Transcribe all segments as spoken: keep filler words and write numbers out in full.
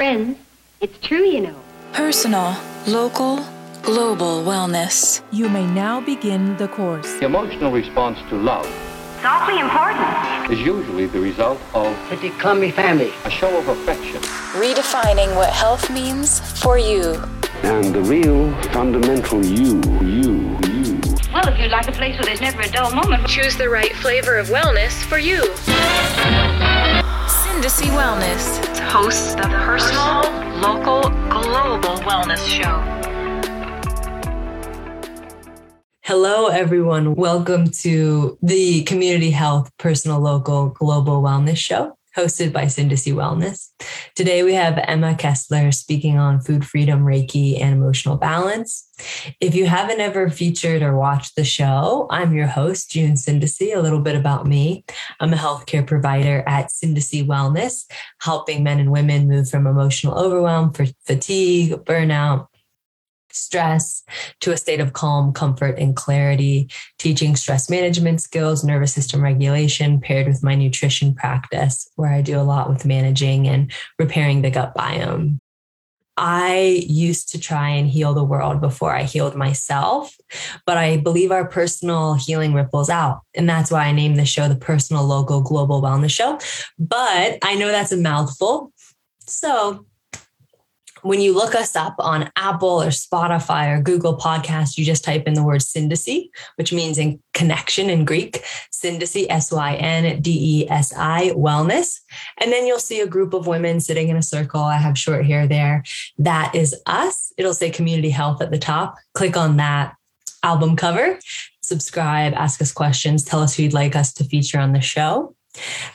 friends. It's true, you know. Personal, local, global wellness. You may now begin the course. The emotional response to love. It's awfully important. Is usually the result of a declummy family. A show of affection. Redefining what health means for you. And the real fundamental you, you, you. Well, if you like a place where there's never a dull moment, choose the right flavor of wellness for you. Syndesi Wellness hosts the personal, local, global wellness show. Hello, everyone. Welcome to the Community Health Personal, Local, Global Wellness Show, hosted by Syndesi Wellness. Today, we have Emma Kessler speaking on food freedom, Reiki, and emotional balance. If you haven't ever featured or watched the show, I'm your host, June Syndesi. A little bit about me. I'm a healthcare provider at Syndesi Wellness, helping men and women move from emotional overwhelm, fatigue, burnout, stress to a state of calm, comfort, and clarity, teaching stress management skills, nervous system regulation, paired with my nutrition practice, where I do a lot with managing and repairing the gut biome. I used to try and heal the world before I healed myself, but I believe our personal healing ripples out. And that's why I named the show the Personal, Local, Global Wellness Show. But I know that's a mouthful. So when you look us up on Apple or Spotify or Google Podcasts, you just type in the word Syndesi, which means in connection in Greek, Syndesi, S Y N D E S I, wellness. And then you'll see a group of women sitting in a circle. I have short hair there. That is us. It'll say Community Health at the top. Click on that album cover, subscribe, ask us questions, tell us who you'd like us to feature on the show.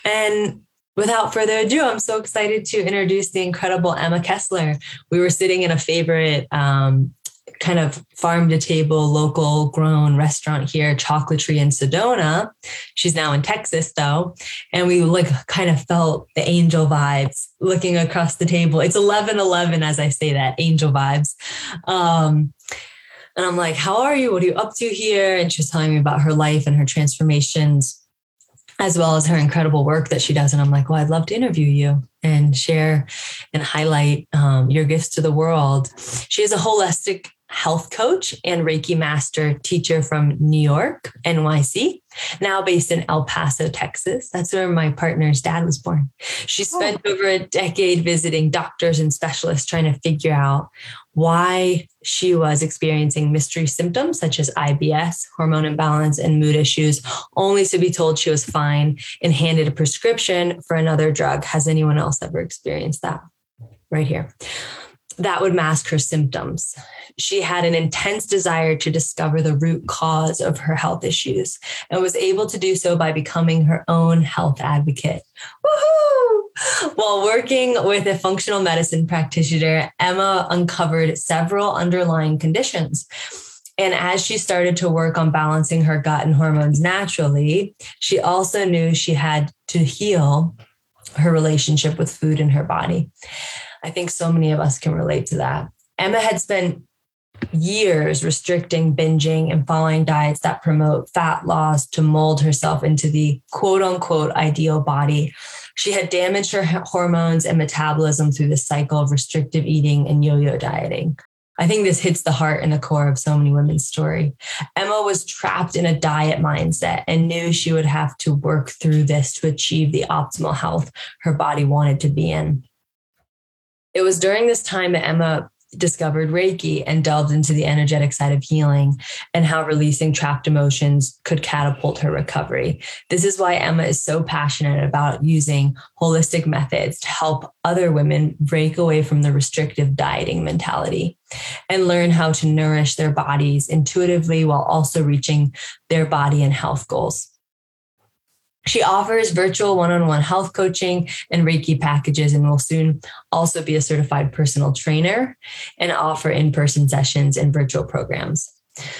And without further ado, I'm so excited to introduce the incredible Emma Kessler. We were sitting in a favorite um, kind of farm-to-table, local-grown restaurant here, Chocolatree in Sedona. She's now in Texas, though. And we like kind of felt the angel vibes looking across the table. It's eleven eleven as I say that, angel vibes. Um, and I'm like, how are you? What are you up to here? And she was telling me about her life and her transformations, as well as her incredible work that she does. And I'm like, well, I'd love to interview you and share and highlight um, your gifts to the world. She is a holistic health coach and Reiki master teacher from New York, N Y C, now based in El Paso, Texas. That's where my partner's dad was born. She spent oh. over a decade visiting doctors and specialists trying to figure out why she was experiencing mystery symptoms such as I B S, hormone imbalance, and mood issues, only to be told she was fine and handed a prescription for another drug. Has anyone else ever experienced that? Right here. That would mask her symptoms. She had an intense desire to discover the root cause of her health issues and was able to do so by becoming her own health advocate. Woohoo! While working with a functional medicine practitioner, Emma uncovered several underlying conditions. And as she started to work on balancing her gut and hormones naturally, she also knew she had to heal her relationship with food and her body. I think so many of us can relate to that. Emma had spent years restricting, binging, and following diets that promote fat loss to mold herself into the quote unquote ideal body. She had damaged her hormones and metabolism through the cycle of restrictive eating and yo-yo dieting. I think this hits the heart and the core of so many women's story. Emma was trapped in a diet mindset and knew she would have to work through this to achieve the optimal health her body wanted to be in. It was during this time that Emma discovered Reiki and delved into the energetic side of healing and how releasing trapped emotions could catapult her recovery. This is why Emma is so passionate about using holistic methods to help other women break away from the restrictive dieting mentality and learn how to nourish their bodies intuitively while also reaching their body and health goals. She offers virtual one-on-one health coaching and Reiki packages and will soon also be a certified personal trainer and offer in-person sessions and virtual programs.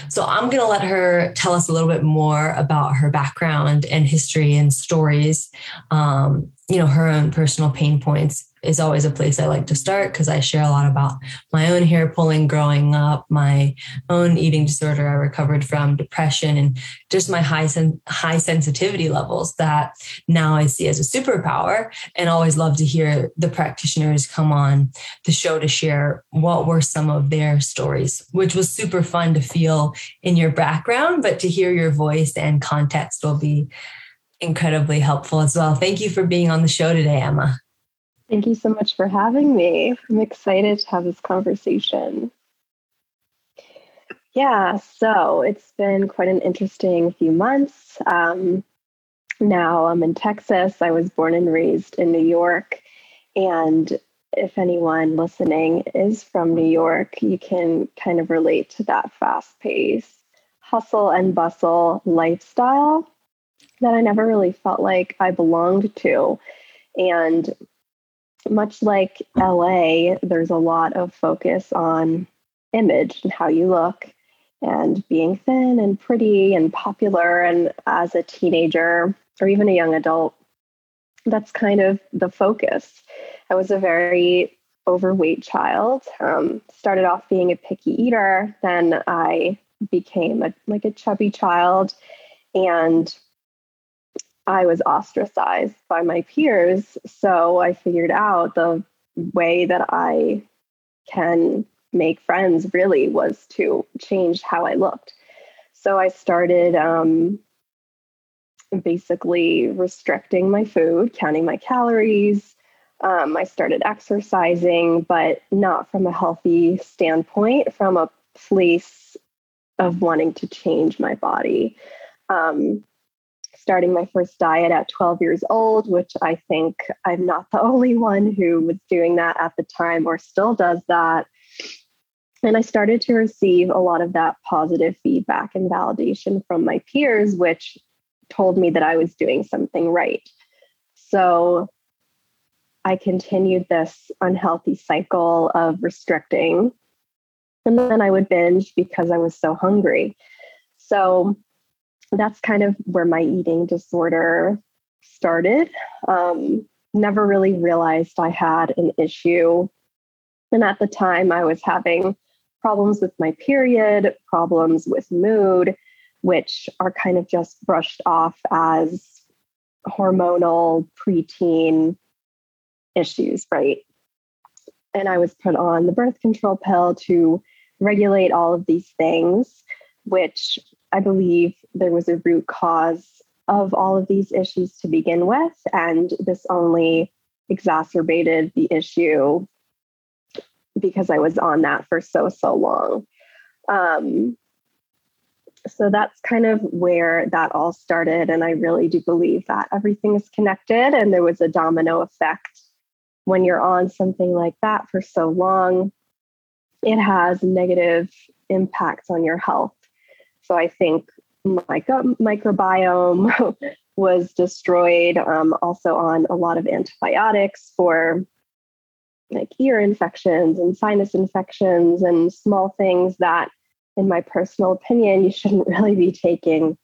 So I'm going to let her tell us a little bit more about her background and history and stories, um, you know, her own personal pain points is always a place I like to start because I share a lot about my own hair pulling growing up, my own eating disorder I recovered from, depression, and just my high sen- high sensitivity levels that now I see as a superpower, and always love to hear the practitioners come on the show to share what were some of their stories, which was super fun to feel in your background, but to hear your voice and context will be incredibly helpful as well. Thank you for being on the show today, Emma. Thank you so much for having me. I'm excited to have this conversation. Yeah, so it's been quite an interesting few months. Um, now I'm in Texas. I was born and raised in New York. And if anyone listening is from New York, you can kind of relate to that fast pace, hustle and bustle lifestyle that I never really felt like I belonged to. And much like L A, there's a lot of focus on image and how you look and being thin and pretty and popular. And as a teenager or even a young adult, that's kind of the focus. I was a very overweight child, um, started off being a picky eater. Then I became a, like a chubby child, and I was ostracized by my peers. So I figured out the way that I can make friends really was to change how I looked. So I started um, basically restricting my food, counting my calories. Um, I started exercising, but not from a healthy standpoint, from a place of wanting to change my body. Um, starting my first diet at twelve years old, which I think I'm not the only one who was doing that at the time or still does that. And I started to receive a lot of that positive feedback and validation from my peers, which told me that I was doing something right. So I continued this unhealthy cycle of restricting. And then I would binge because I was so hungry. So that's kind of where my eating disorder started. Um, never really realized I had an issue. And at the time, I was having problems with my period, problems with mood, which are kind of just brushed off as hormonal preteen issues, right? And I was put on the birth control pill to regulate all of these things, which I believe there was a root cause of all of these issues to begin with. And this only exacerbated the issue because I was on that for so, so long. Um, so that's kind of where that all started. And I really do believe that everything is connected, and there was a domino effect. When you're on something like that for so long, it has negative impacts on your health. So I think my gut microbiome was destroyed, um, also on a lot of antibiotics for like ear infections and sinus infections and small things that, in my personal opinion, you shouldn't really be taking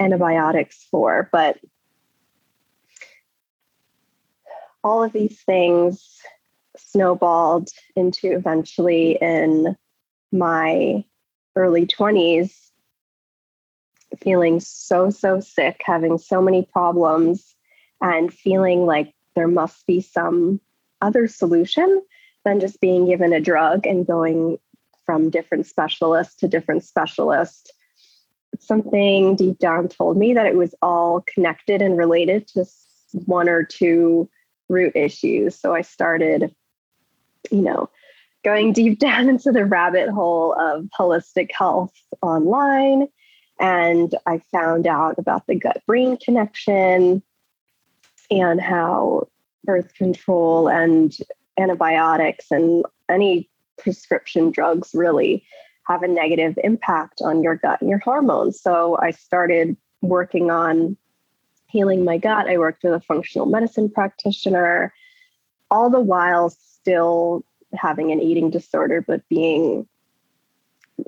antibiotics for. But all of these things snowballed into eventually in my early twenties, feeling so, so sick, having so many problems, and feeling like there must be some other solution than just being given a drug and going from different specialist to different specialist. Something deep down told me that it was all connected and related to one or two root issues. So I started, you know, going deep down into the rabbit hole of holistic health online. And I found out about the gut-brain connection and how birth control and antibiotics and any prescription drugs really have a negative impact on your gut and your hormones. So I started working on healing my gut. I worked with a functional medicine practitioner, all the while still having an eating disorder, but being,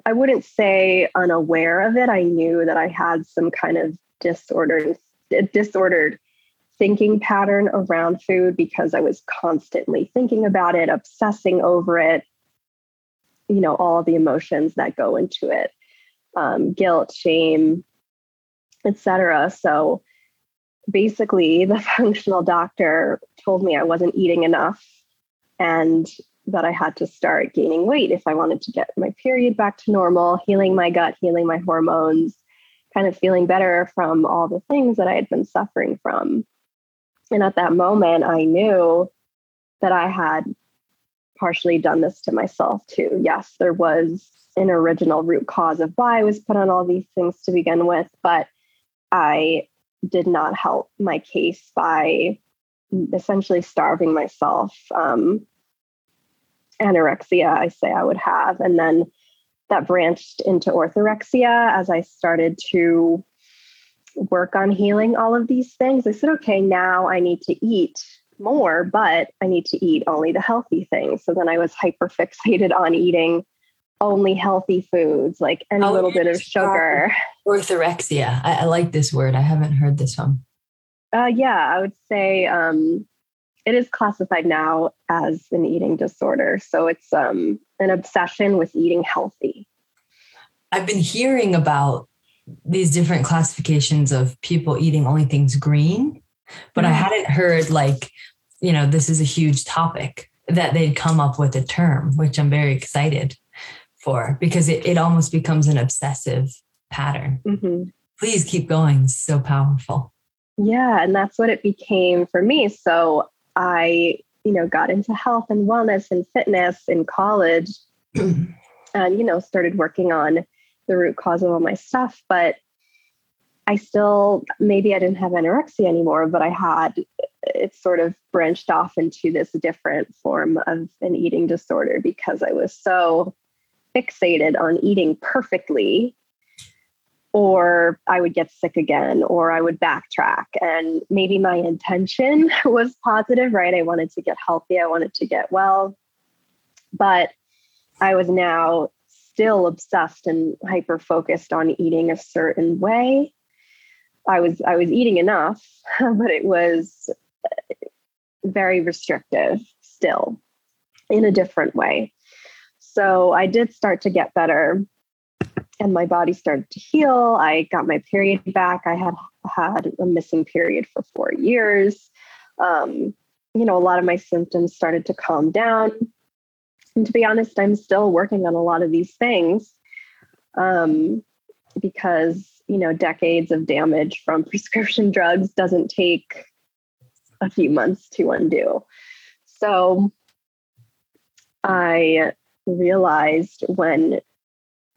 I wouldn't say unaware of it. I knew that I had some kind of disordered, disordered thinking pattern around food because I was constantly thinking about it, obsessing over it, you know, all the emotions that go into it, um, guilt, shame, et cetera. So basically, the functional doctor told me I wasn't eating enough and that I had to start gaining weight if I wanted to get my period back to normal, healing my gut, healing my hormones, kind of feeling better from all the things that I had been suffering from. And at that moment, I knew that I had partially done this to myself too. Yes, there was an original root cause of why I was put on all these things to begin with, but I did not help my case by essentially starving myself. Um, anorexia, I say I would have. And then that branched into orthorexia as I started to work on healing all of these things. I said, okay, now I need to eat more, but I need to eat only the healthy things. So then I was hyper fixated on eating only healthy foods, like any oh, little bit of sugar. Orthorexia. I, I like this word. I haven't heard this one. Uh, yeah, I would say um, it is classified now as an eating disorder. So it's um, an obsession with eating healthy. I've been hearing about these different classifications of people eating only things green, but mm-hmm. I hadn't heard, like, you know, this is a huge topic that they'd come up with a term, which I'm very excited for, because it, it almost becomes an obsessive pattern. Mm-hmm. Please keep going. It's so powerful. Yeah. And that's what it became for me. So I, you know, got into health and wellness and fitness in college and, you know, started working on the root cause of all my stuff, but I still, maybe I didn't have anorexia anymore, but I had, it sort of branched off into this different form of an eating disorder because I was so fixated on eating perfectly, or I would get sick again, or I would backtrack. And maybe my intention was positive, right? I wanted to get healthy. I wanted to get well, but I was now still obsessed and hyper-focused on eating a certain way. I was, I was eating enough, but it was very restrictive still in a different way. So I did start to get better and my body started to heal. I got my period back. I had had a missing period for four years. Um, you know, a lot of my symptoms started to calm down. And to be honest, I'm still working on a lot of these things um, because, you know, decades of damage from prescription drugs doesn't take a few months to undo. So I realized when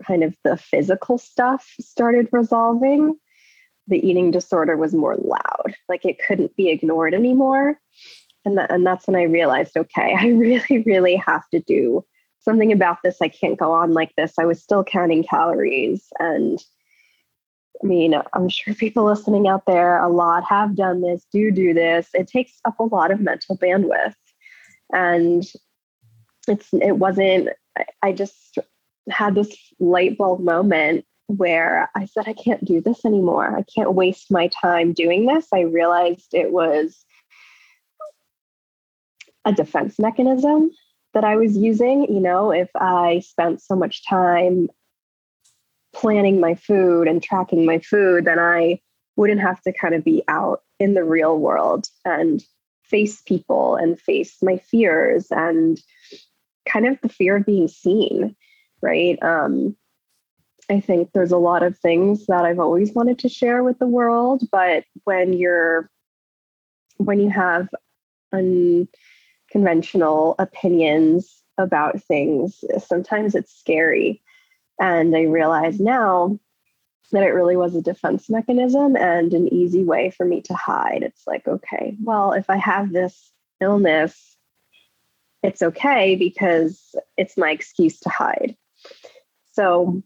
kind of the physical stuff started resolving, the eating disorder was more loud, like it couldn't be ignored anymore. And, that, and that's when I realized, okay, I really, really have to do something about this. I can't go on like this. I was still counting calories. And I mean, I'm sure people listening out there, a lot have done this, do do this. It takes up a lot of mental bandwidth. And it's it wasn't, I, I just had this light bulb moment where I said, I can't do this anymore. I can't waste my time doing this. I realized it was a defense mechanism that I was using. You know, if I spent so much time planning my food and tracking my food, then I wouldn't have to kind of be out in the real world and face people and face my fears and kind of the fear of being seen, right? Um, I think there's a lot of things that I've always wanted to share with the world, but when you're, when you have an conventional opinions about things, sometimes it's scary. And I realize now that it really was a defense mechanism and an easy way for me to hide. It's like, okay, well, if I have this illness, it's okay because it's my excuse to hide. So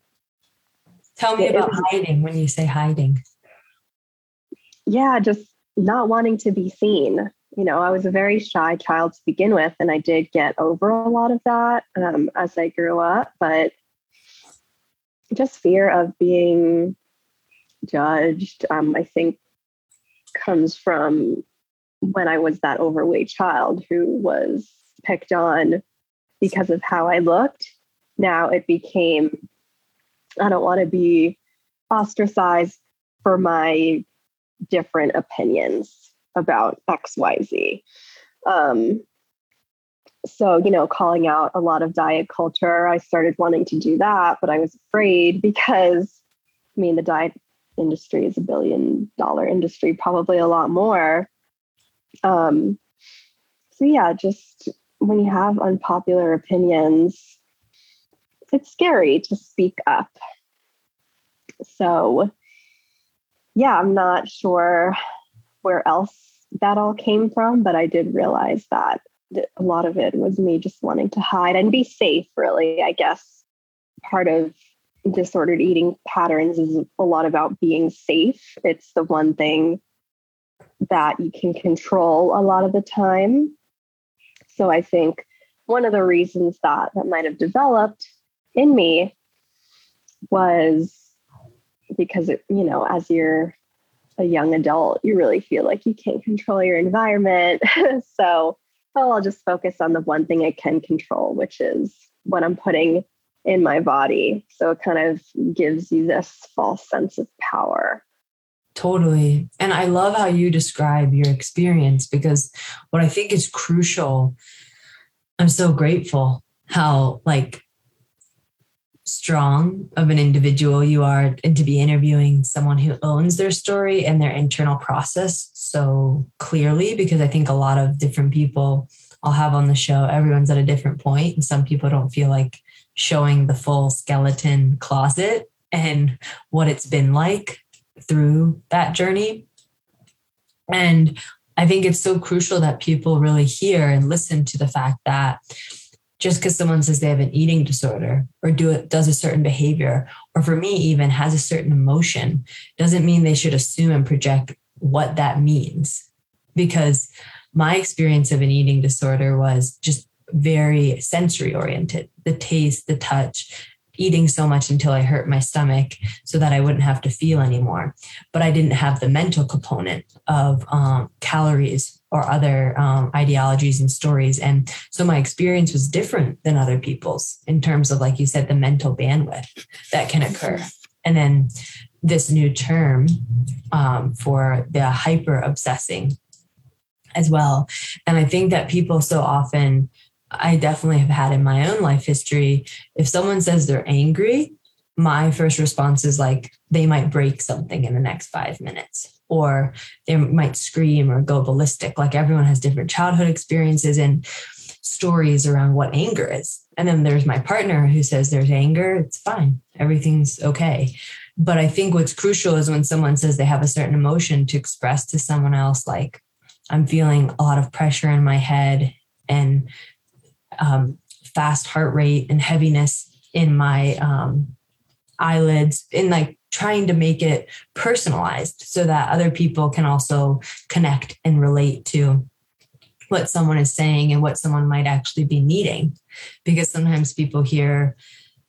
tell me about was, hiding when you say hiding. Yeah, just not wanting to be seen. You know, I was a very shy child to begin with, and I did get over a lot of that um, as I grew up, but just fear of being judged, um, I think, comes from when I was that overweight child who was picked on because of how I looked. Now it became, I don't want to be ostracized for my different opinions about X Y Z. Um, so, you know, calling out a lot of diet culture, I started wanting to do that, but I was afraid because, I mean, the diet industry is a billion dollar industry, probably a lot more. Um, so yeah, just when you have unpopular opinions, it's scary to speak up. So yeah, I'm not sure where else that all came from, but I did realize that a lot of it was me just wanting to hide and be safe, really. I guess part of disordered eating patterns is a lot about being safe. It's the one thing that you can control a lot of the time. So I think one of the reasons that that might have developed in me was because, it, you know, as you're a young adult, you really feel like you can't control your environment. So, well, I'll just focus on the one thing I can control, which is what I'm putting in my body. So it kind of gives you this false sense of power. Totally. And I love how you describe your experience, because what I think is crucial, I'm so grateful how like strong of an individual you are, and to be interviewing someone who owns their story and their internal process so clearly, because I think a lot of different people I'll have on the show, everyone's at a different point, and some people don't feel like showing the full skeleton closet and what it's been like through that journey. And I think it's so crucial that people really hear and listen to the fact that just because someone says they have an eating disorder or do it, does a certain behavior, or for me even has a certain emotion, doesn't mean they should assume and project what that means. Because my experience of an eating disorder was just very sensory oriented, the taste, the touch, eating so much until I hurt my stomach so that I wouldn't have to feel anymore. But I didn't have the mental component of um, calories or other um, ideologies and stories. And so my experience was different than other people's in terms of, like you said, the mental bandwidth that can occur. And then this new term um, for the hyper obsessing as well. And I think that people so often, I definitely have had in my own life history, if someone says they're angry, my first response is like, they might break something in the next five minutes, or they might scream or go ballistic. Like, everyone has different childhood experiences and stories around what anger is. And then there's my partner who says there's anger, it's fine, everything's okay. But I think what's crucial is when someone says they have a certain emotion, to express to someone else, like, I'm feeling a lot of pressure in my head and um, fast heart rate and heaviness in my um, eyelids, and like trying to make it personalized so that other people can also connect and relate to what someone is saying and what someone might actually be needing. Because sometimes people hear,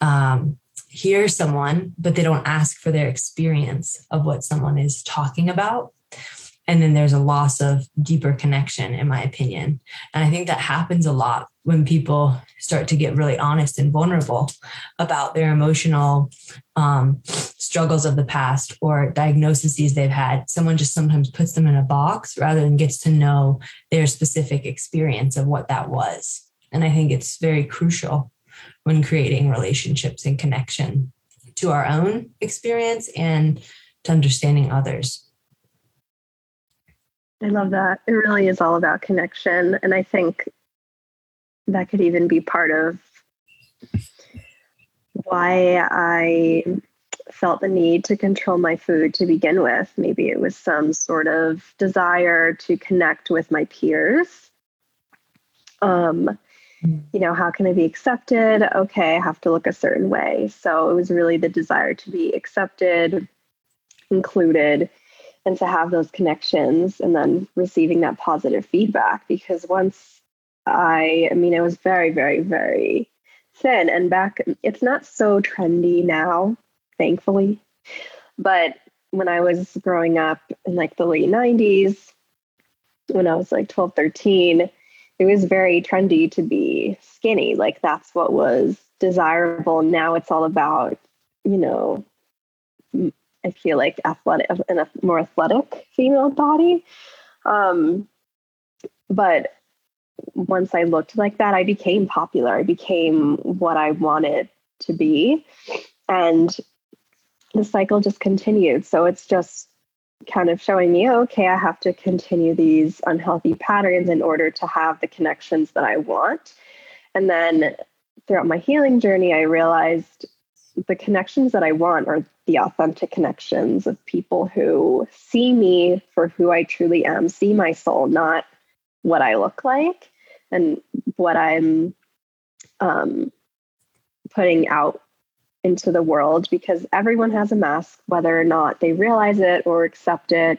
um, hear someone, but they don't ask for their experience of what someone is talking about. And then there's a loss of deeper connection, in my opinion. And I think that happens a lot when people start to get really honest and vulnerable about their emotional um, struggles of the past or diagnoses they've had. Someone just sometimes puts them in a box rather than gets to know their specific experience of what that was. And I think it's very crucial when creating relationships and connection to our own experience and to understanding others. I love that. It really is all about connection. And I think that could even be part of why I felt the need to control my food to begin with. Maybe it was some sort of desire to connect with my peers. Um, you know, how can I be accepted? Okay, I have to look a certain way. So it was really the desire to be accepted, included, and to have those connections, and then receiving that positive feedback. Because once I, I mean, I was very, very, very thin, and back, it's not so trendy now, thankfully. But when I was growing up in like the late nineties, when I was like twelve, thirteen, it was very trendy to be skinny. Like that's what was desirable. Now it's all about, you know, I feel like athletic, a more athletic female body. Um, but once I looked like that, I became popular. I became what I wanted to be. And the cycle just continued. So it's just kind of showing me, okay, I have to continue these unhealthy patterns in order to have the connections that I want. And then throughout my healing journey, I realized the connections that I want are the authentic connections of people who see me for who I truly am, see my soul, not what I look like and what I'm um, putting out into the world, because everyone has a mask, whether or not they realize it or accept it.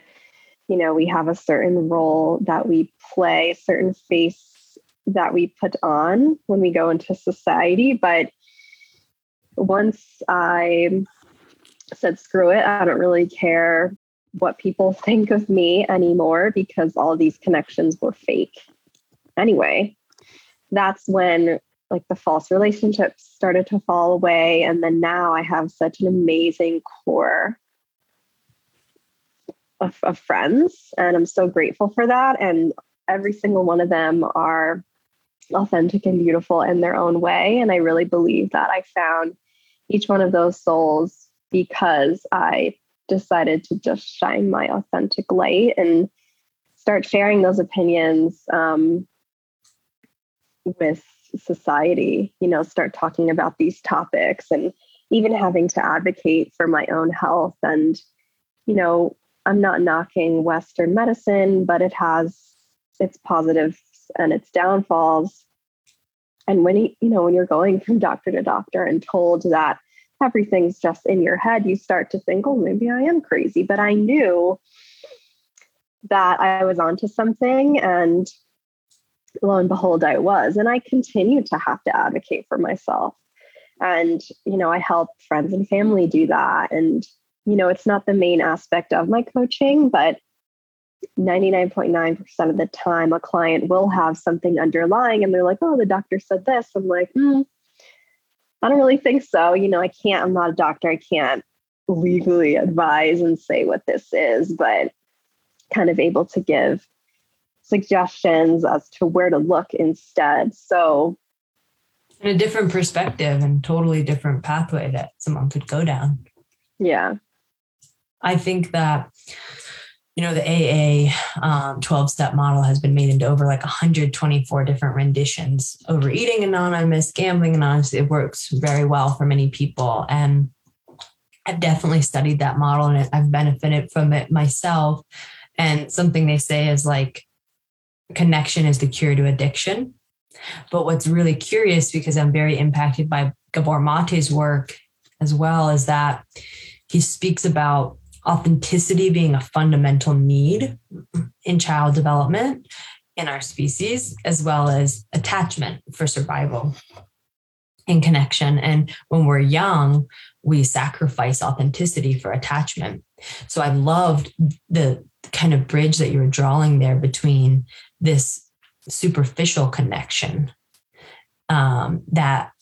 You know, we have a certain role that we play, a certain face that we put on when we go into society. But once I said, screw it, I don't really care what people think of me anymore because all these connections were fake anyway, that's when like the false relationships started to fall away. And then now I have such an amazing core of, of friends, and I'm so grateful for that. And every single one of them are authentic and beautiful in their own way. And I really believe that I found each one of those souls because I decided to just shine my authentic light and start sharing those opinions um, with society, you know, start talking about these topics and even having to advocate for my own health. And, you know, I'm not knocking Western medicine, but it has its positives and its downfalls. And when, you know, when you're going from doctor to doctor and told that everything's just in your head, you start to think, oh, maybe I am crazy. But I knew that I was onto something, and lo and behold, I was. And I continue to have to advocate for myself. And, you know, I help friends and family do that. And, you know, it's not the main aspect of my coaching, but ninety-nine point nine percent of the time a client will have something underlying and they're like, oh, the doctor said this. I'm like, mm, I don't really think so. You know, I can't, I'm not a doctor. I can't legally advise and say what this is, but kind of able to give suggestions as to where to look instead. So in a different perspective and totally different pathway that someone could go down. Yeah. I think that, you know, the A A um, twelve-step model has been made into over like one hundred twenty-four different renditions. Overeating Anonymous, Gambling Anonymous, it works very well for many people. And I've definitely studied that model and I've benefited from it myself. And something they say is like, connection is the cure to addiction. But what's really curious, because I'm very impacted by Gabor Mate's work as well, is that he speaks about authenticity being a fundamental need in child development in our species, as well as attachment for survival and connection. And when we're young, we sacrifice authenticity for attachment. So I loved the kind of bridge that you were drawing there between this superficial connection um, that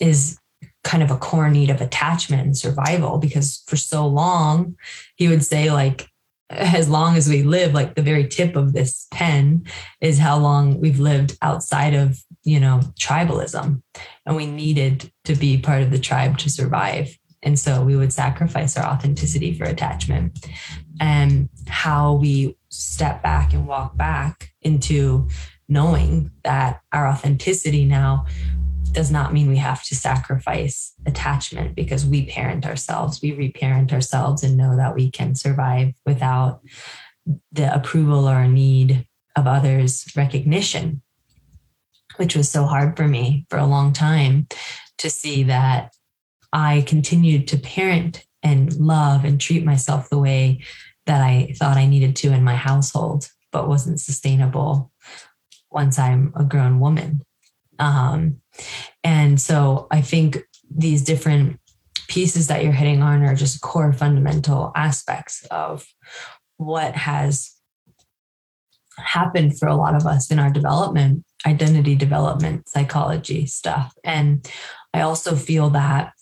is kind of a core need of attachment and survival, because for so long, he would say, like, as long as we live, like the very tip of this pen is how long we've lived outside of, you know, tribalism. And we needed to be part of the tribe to survive. And so we would sacrifice our authenticity for attachment. And how we step back and walk back into knowing that our authenticity now does not mean we have to sacrifice attachment, because we parent ourselves, we reparent ourselves and know that we can survive without the approval or need of others' recognition, which was so hard for me for a long time to see that I continued to parent and love and treat myself the way that I thought I needed to in my household, but wasn't sustainable once I'm a grown woman. Um, and so I think these different pieces that you're hitting on are just core fundamental aspects of what has happened for a lot of us in our development, identity development, psychology stuff. And I also feel that,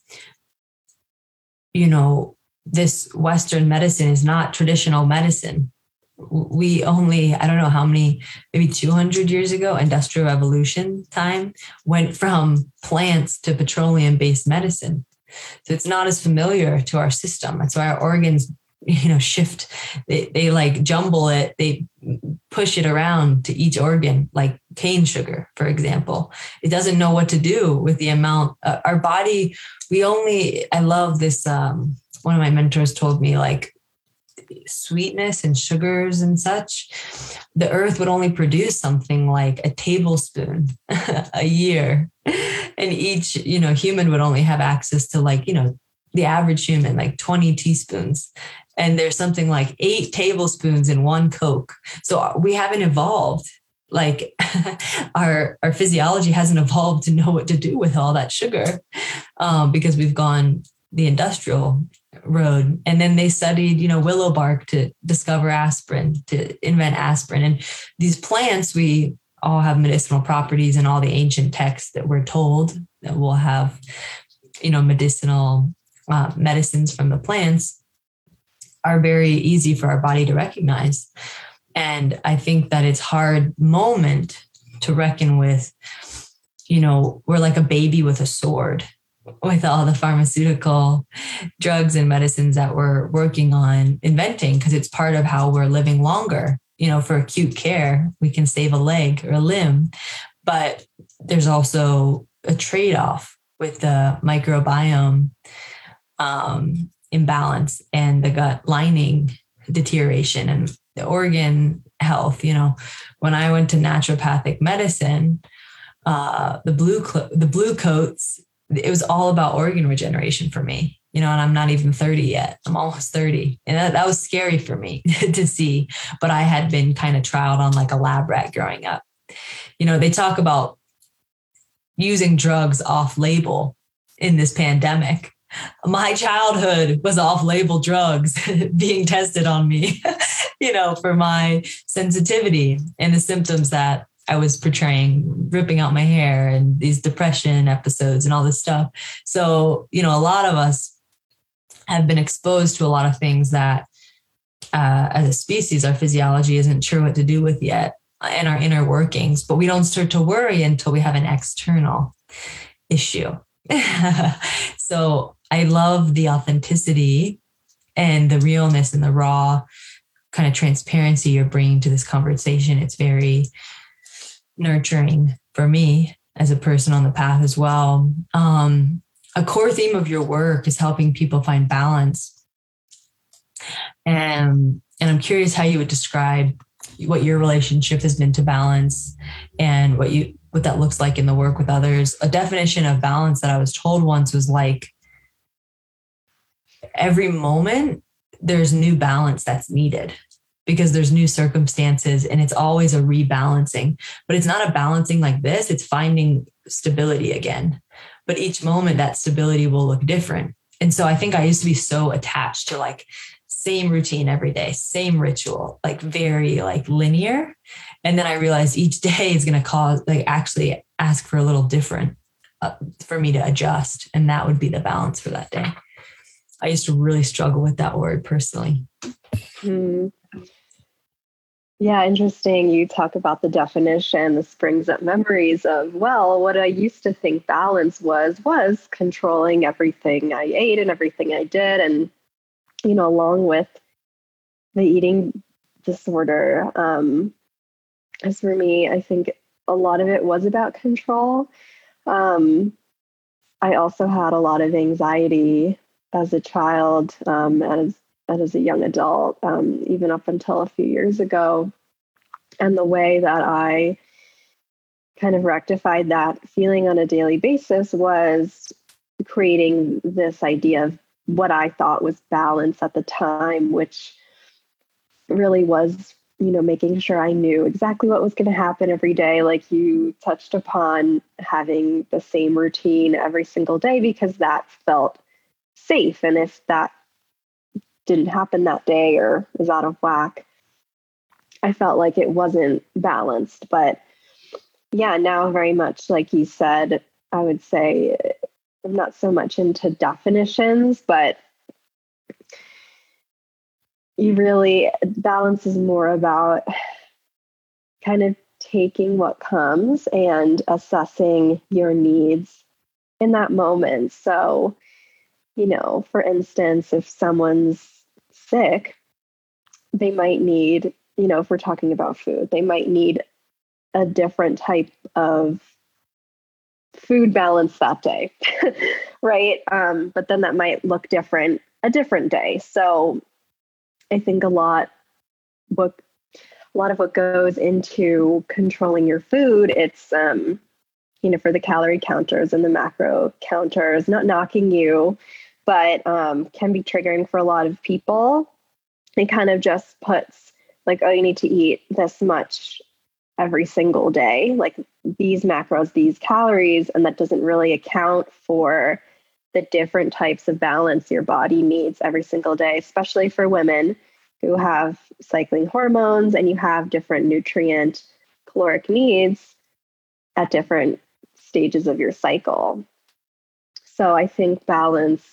you know, this Western medicine is not traditional medicine. We only, I don't know how many, maybe two hundred years ago, Industrial Revolution time, went from plants to petroleum-based medicine. So it's not as familiar to our system. That's why our organs, you know, shift. They, they like jumble it. They push it around to each organ, like cane sugar, for example. It doesn't know what to do with the amount. Uh, our body, we only, I love this. Um, one of my mentors told me, like, sweetness and sugars and such, the earth would only produce something like a tablespoon a year. And each, you know, human would only have access to, like, you know, the average human, like twenty teaspoons. And there's something like eight tablespoons in one Coke. So we haven't evolved. Like our, our physiology hasn't evolved to know what to do with all that sugar um, because we've gone the industrial road. And then they studied, you know, willow bark to discover aspirin, to invent aspirin. And these plants, we all have medicinal properties in all the ancient texts that we're told that we'll have, you know, medicinal uh, medicines from the plants are very easy for our body to recognize. And I think that it's hard moment to reckon with, you know, we're like a baby with a sword, with all the pharmaceutical drugs and medicines that we're working on inventing, because it's part of how we're living longer. You know, for acute care, we can save a leg or a limb, but there's also a trade-off with the microbiome um, imbalance and the gut lining deterioration and the organ health. You know, when I went to naturopathic medicine, uh, the blue clo- the blue coats, it was all about organ regeneration for me, you know, and I'm not even thirty yet. I'm almost thirty. And that, that was scary for me to see, but I had been kind of trialed on like a lab rat growing up. You know, they talk about using drugs off label in this pandemic. My childhood was off label drugs being tested on me, you know, for my sensitivity and the symptoms that I was portraying, ripping out my hair and these depression episodes and all this stuff. So, you know, a lot of us have been exposed to a lot of things that uh, as a species, our physiology isn't sure what to do with yet and our inner workings, but we don't start to worry until we have an external issue. So I love the authenticity and the realness and the raw kind of transparency you're bringing to this conversation. It's very nurturing for me as a person on the path as well. Um, a core theme of your work is helping people find balance. And, and I'm curious how you would describe what your relationship has been to balance and what you, what that looks like in the work with others. A definition of balance that I was told once was like, every moment there's new balance that's needed, because there's new circumstances and it's always a rebalancing, but it's not a balancing like this. It's finding stability again, but each moment that stability will look different. And so I think I used to be so attached to like same routine every day, same ritual, like very like linear. And then I realized each day is going to cause like actually ask for a little different uh, for me to adjust. And that would be the balance for that day. I used to really struggle with that word personally. Mm. Yeah, interesting. You talk about the definition. This brings up memories of, well, what I used to think balance was, was controlling everything I ate and everything I did. And, you know, along with the eating disorder, um, as for me, I think a lot of it was about control. Um, I also had a lot of anxiety as a child, um, as And as a young adult, um, even up until a few years ago. And the way that I kind of rectified that feeling on a daily basis was creating this idea of what I thought was balance at the time, which really was, you know, making sure I knew exactly what was going to happen every day. Like you touched upon, having the same routine every single day, because that felt safe. And if that didn't happen that day or was out of whack, I felt like it wasn't balanced. But yeah, now very much like you said, I would say I'm not so much into definitions, but you really, balance is more about kind of taking what comes and assessing your needs in that moment. So, you know, for instance, if someone's sick, they might need, you know, if we're talking about food, they might need a different type of food balance that day, right? Um, but then that might look different a different day. So I think a lot what a lot of what goes into controlling your food, it's um, you know, for the calorie counters and the macro counters, not knocking you, but um, can be triggering for a lot of people. It kind of just puts like, oh, you need to eat this much every single day, like these macros, these calories, and that doesn't really account for the different types of balance your body needs every single day, especially for women who have cycling hormones and you have different nutrient caloric needs at different stages of your cycle. So I think balance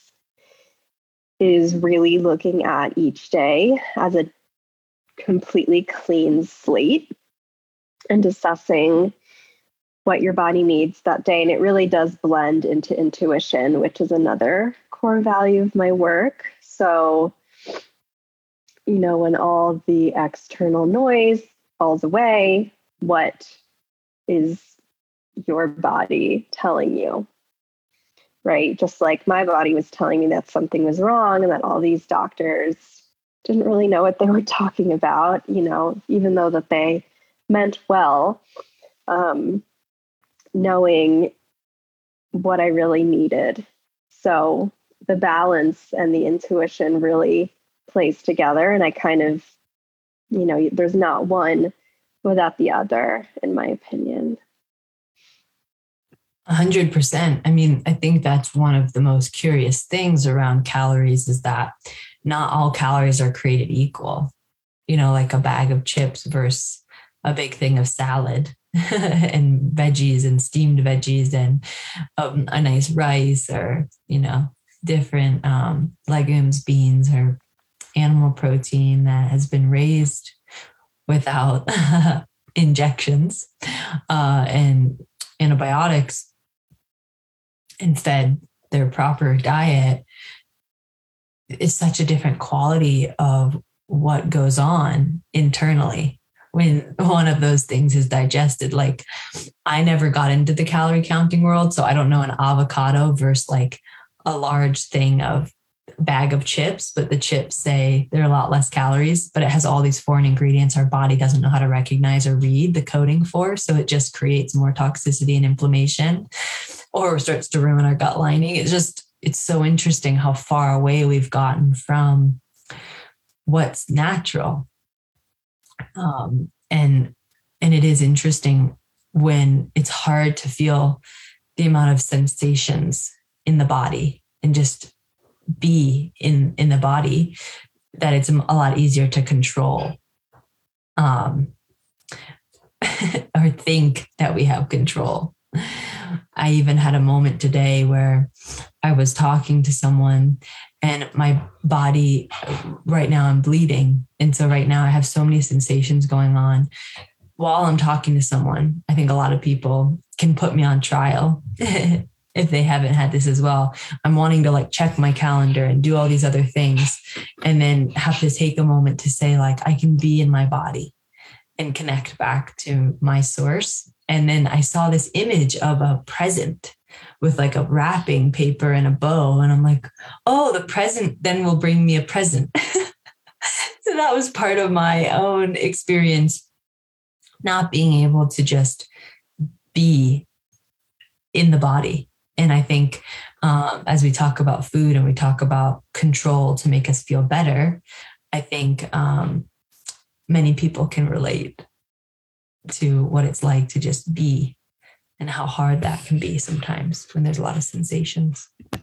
is really looking at each day as a completely clean slate and assessing what your body needs that day. And it really does blend into intuition, which is another core value of my work. So, you know, when all the external noise falls away, what is your body telling you, right? Just like my body was telling me that something was wrong and that all these doctors didn't really know what they were talking about, you know, even though that they meant well. Um, knowing what I really needed. So the balance and the intuition really plays together. And I kind of, you know, there's not one without the other, in my opinion. A hundred percent. I mean, I think that's one of the most curious things around calories is that not all calories are created equal, you know, like a bag of chips versus a big thing of salad. And veggies and steamed veggies and um, a nice rice or, you know, different um, legumes, beans, or animal protein that has been raised without injections uh, and antibiotics and fed their proper diet is such a different quality of what goes on internally when one of those things is digested. Like I never got into the calorie counting world, so I don't know an avocado versus like a large thing of bag of chips, but the chips say they're a lot less calories, but it has all these foreign ingredients our body doesn't know how to recognize or read the coding for. So it just creates more toxicity and inflammation or starts to ruin our gut lining. It's just, it's so interesting how far away we've gotten from what's natural. Um, and, and it is interesting when it's hard to feel the amount of sensations in the body and just be in, in the body, that it's a lot easier to control, um, or think that we have control. I even had a moment today where I was talking to someone and my body right now I'm bleeding. And so right now I have so many sensations going on while I'm talking to someone. I think a lot of people can put me on trial if they haven't had this as well. I'm wanting to like check my calendar and do all these other things and then have to take a moment to say like, I can be in my body and connect back to my source. And then I saw this image of a present with like a wrapping paper and a bow. And I'm like, oh, the present then will bring me a present. So that was part of my own experience, not being able to just be in the body. And I think um, as we talk about food and we talk about control to make us feel better, I think um, many people can relate to what it's like to just be and how hard that can be sometimes when there's a lot of sensations. I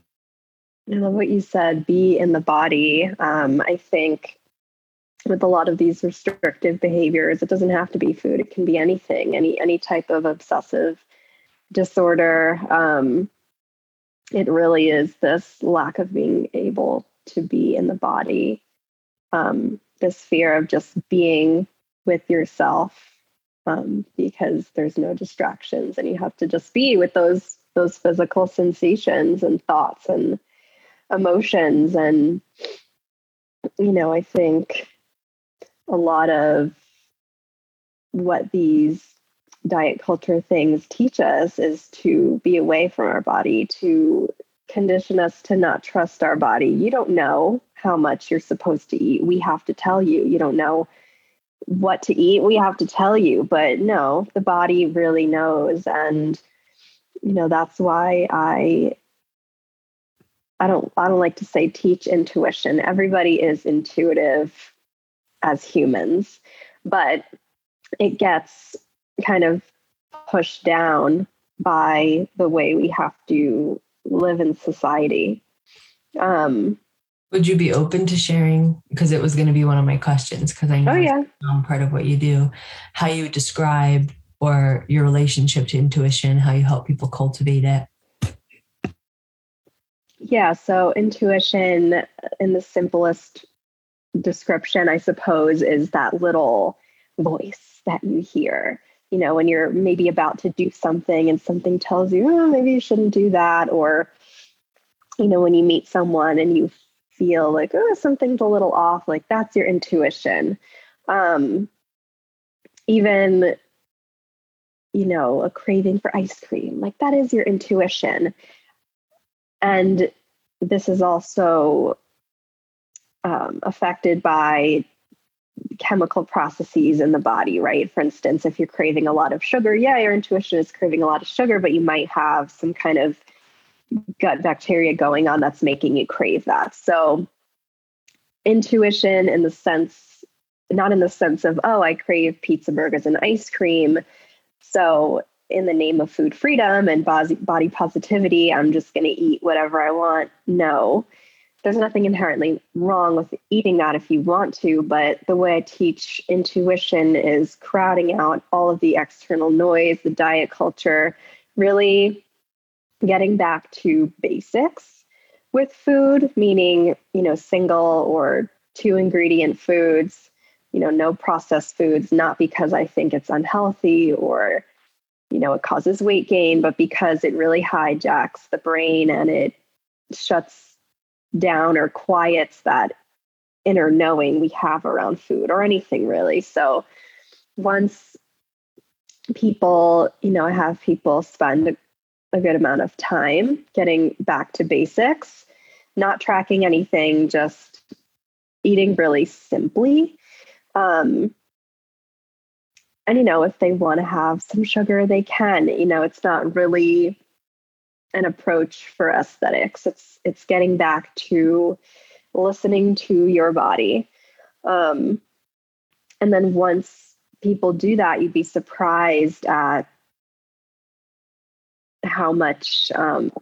love what you said, be in the body. Um, I think with a lot of these restrictive behaviors. It doesn't have to be food. It can be anything, any any type of obsessive disorder. Um, it really is this lack of being able to be in the body, um, this fear of just being with yourself, um, because there's no distractions and you have to just be with those those physical sensations and thoughts and emotions. And, you know, I think a lot of what these diet culture things teach us is to be away from our body, to condition us to not trust our body. You don't know how much you're supposed to eat. We have to tell you. You don't know what to eat. We have to tell you. But no, the body really knows. And, you know, that's why I I don't I don't like to say teach intuition. Everybody is intuitive as humans, but it gets kind of pushed down by the way we have to live in society. Um, Would you be open to sharing, because it was going to be one of my questions, because I know oh, yeah. that's part of what you do, how you describe or your relationship to intuition, how you help people cultivate it? Yeah, so intuition in the simplest description, I suppose, is that little voice that you hear, you know, when you're maybe about to do something and something tells you, oh, maybe you shouldn't do that. Or, you know, when you meet someone and you feel like, oh, something's a little off, like that's your intuition. Um, even, you know, a craving for ice cream, like that is your intuition. And this is also um, affected by chemical processes in the body, right? For instance, if you're craving a lot of sugar, yeah, your intuition is craving a lot of sugar, but you might have some kind of gut bacteria going on that's making you crave that. So intuition in the sense, not in the sense of, oh, I crave pizza, burgers, and ice cream. So in the name of food freedom and body positivity, I'm just going to eat whatever I want. No. There's nothing inherently wrong with eating that if you want to, but the way I teach intuition is crowding out all of the external noise, the diet culture, really getting back to basics with food, meaning, you know, single or two ingredient foods, you know, no processed foods, not because I think it's unhealthy or, you know, it causes weight gain, but because it really hijacks the brain and it shuts down or quiets that inner knowing we have around food or anything really. So once people, you know, I have people spend a, a good amount of time getting back to basics, not tracking anything, just eating really simply. Um, and, you know, if they want to have some sugar, they can. You know, it's not really an approach for aesthetics. It's it's getting back to listening to your body. Um, and then once people do that, you'd be surprised at how much um,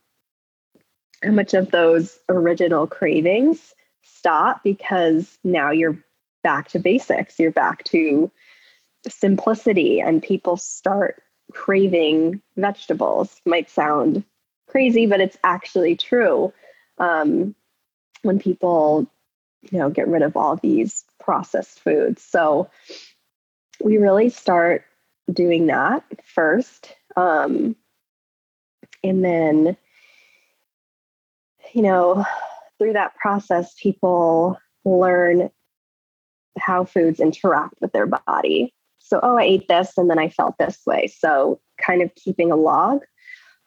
how much of those original cravings stop, because now you're back to basics. You're back to simplicity, and people start craving vegetables. Might sound crazy, but it's actually true. Um, when people, you know, get rid of all these processed foods. So we really start doing that first. Um, and then, you know, through that process, people learn how foods interact with their body. So, oh, I ate this and then I felt this way. So kind of keeping a log.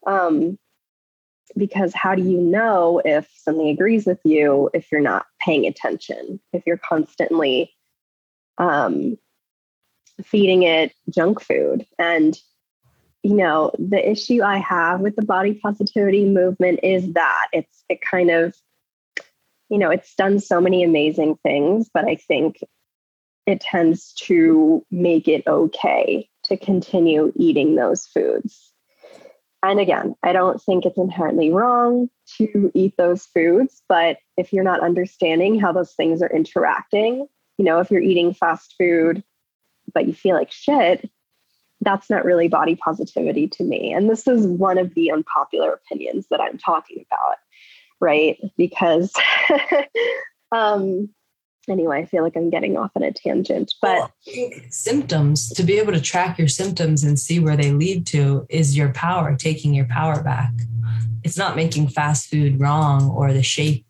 Um, Because how do you know if something agrees with you if you're not paying attention, if you're constantly um, feeding it junk food? And, you know, the issue I have with the body positivity movement is that it's it kind of, you know, it's done so many amazing things, but I think it tends to make it okay to continue eating those foods. And again, I don't think it's inherently wrong to eat those foods, but if you're not understanding how those things are interacting, you know, if you're eating fast food, but you feel like shit, that's not really body positivity to me. And this is one of the unpopular opinions that I'm talking about, right? Because um, anyway, I feel like I'm getting off on a tangent, but well, symptoms, to be able to track your symptoms and see where they lead to is your power, taking your power back. It's not making fast food wrong or the shape,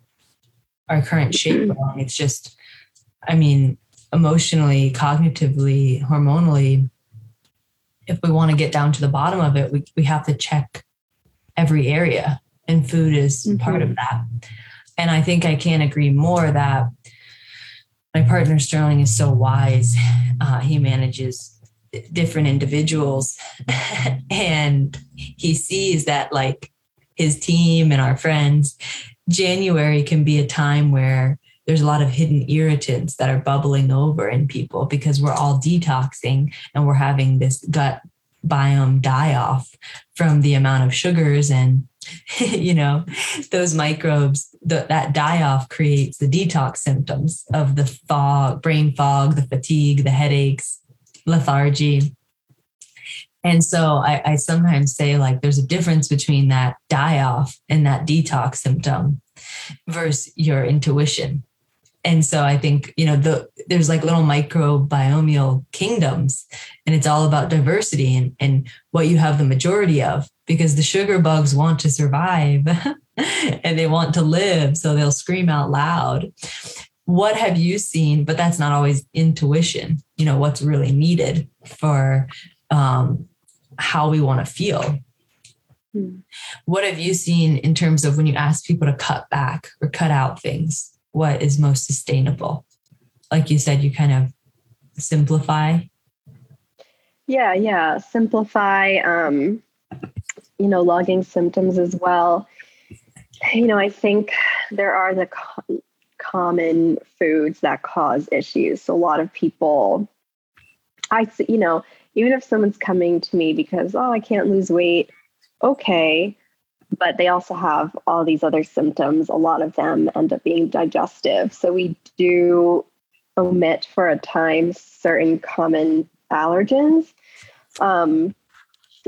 our current shape wrong. It's just, I mean, emotionally, cognitively, hormonally, if we want to get down to the bottom of it, we, we have to check every area, and food is mm-hmm. part of that. And I think I can't agree more that my partner Sterling is so wise. Uh, he manages different individuals and he sees that, like, his team and our friends, January can be a time where there's a lot of hidden irritants that are bubbling over in people because we're all detoxing and we're having this gut biome die off from the amount of sugars and, you know, those microbes, the, that die off creates the detox symptoms of the fog, brain fog, the fatigue, the headaches, lethargy. And so I, I sometimes say, like, there's a difference between that die off and that detox symptom versus your intuition. And so I think, you know, the, there's like little microbiomial kingdoms, and it's all about diversity and, and what you have the majority of, because the sugar bugs want to survive and they want to live. So they'll scream out loud, what have you seen? But that's not always intuition, you know, what's really needed for um, how we want to feel. Hmm. What have you seen in terms of when you ask people to cut back or cut out things? What is most sustainable? Like you said, you kind of simplify. Yeah, yeah. Simplify, um, you know, logging symptoms as well. You know, I think there are the co- common foods that cause issues. So a lot of people, I, you know, even if someone's coming to me because, oh, I can't lose weight. Okay. But they also have all these other symptoms. A lot of them end up being digestive. So we do omit for a time certain common allergens. Um,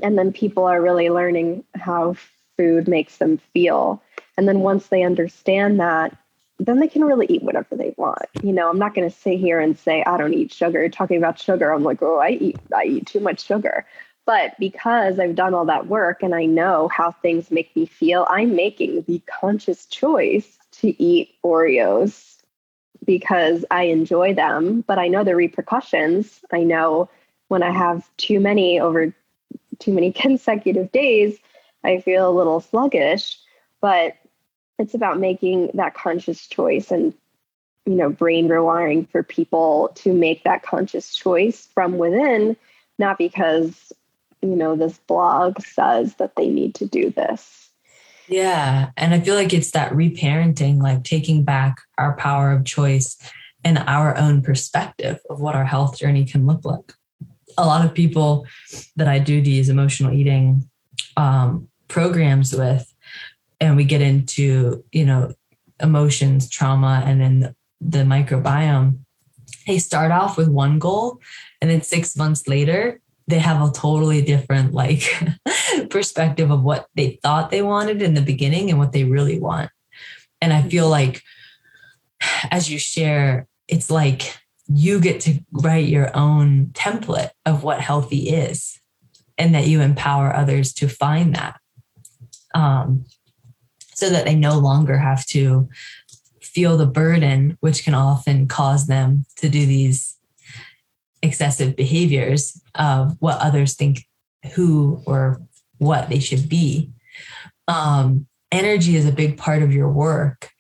and then people are really learning how food makes them feel. And then once they understand that, then they can really eat whatever they want. You know, I'm not going to sit here and say, I don't eat sugar. Talking about sugar, I'm like, oh, I eat, I eat too much sugar. But because I've done all that work and I know how things make me feel, I'm making the conscious choice to eat Oreos because I enjoy them, but I know the repercussions. I know when I have too many over too many consecutive days, I feel a little sluggish, but it's about making that conscious choice and, you know, brain rewiring for people to make that conscious choice from within, not because, you know, this blog says that they need to do this. Yeah. And I feel like it's that reparenting, like taking back our power of choice and our own perspective of what our health journey can look like. A lot of people that I do these emotional eating um, programs with, and we get into, you know, emotions, trauma, and then the, the microbiome, they start off with one goal. And then six months later, they have a totally different, like, perspective of what they thought they wanted in the beginning and what they really want. And I feel like as you share, it's like you get to write your own template of what healthy is and that you empower others to find that, um, so that they no longer have to feel the burden, which can often cause them to do these excessive behaviors of what others think who or what they should be. Um, energy is a big part of your work.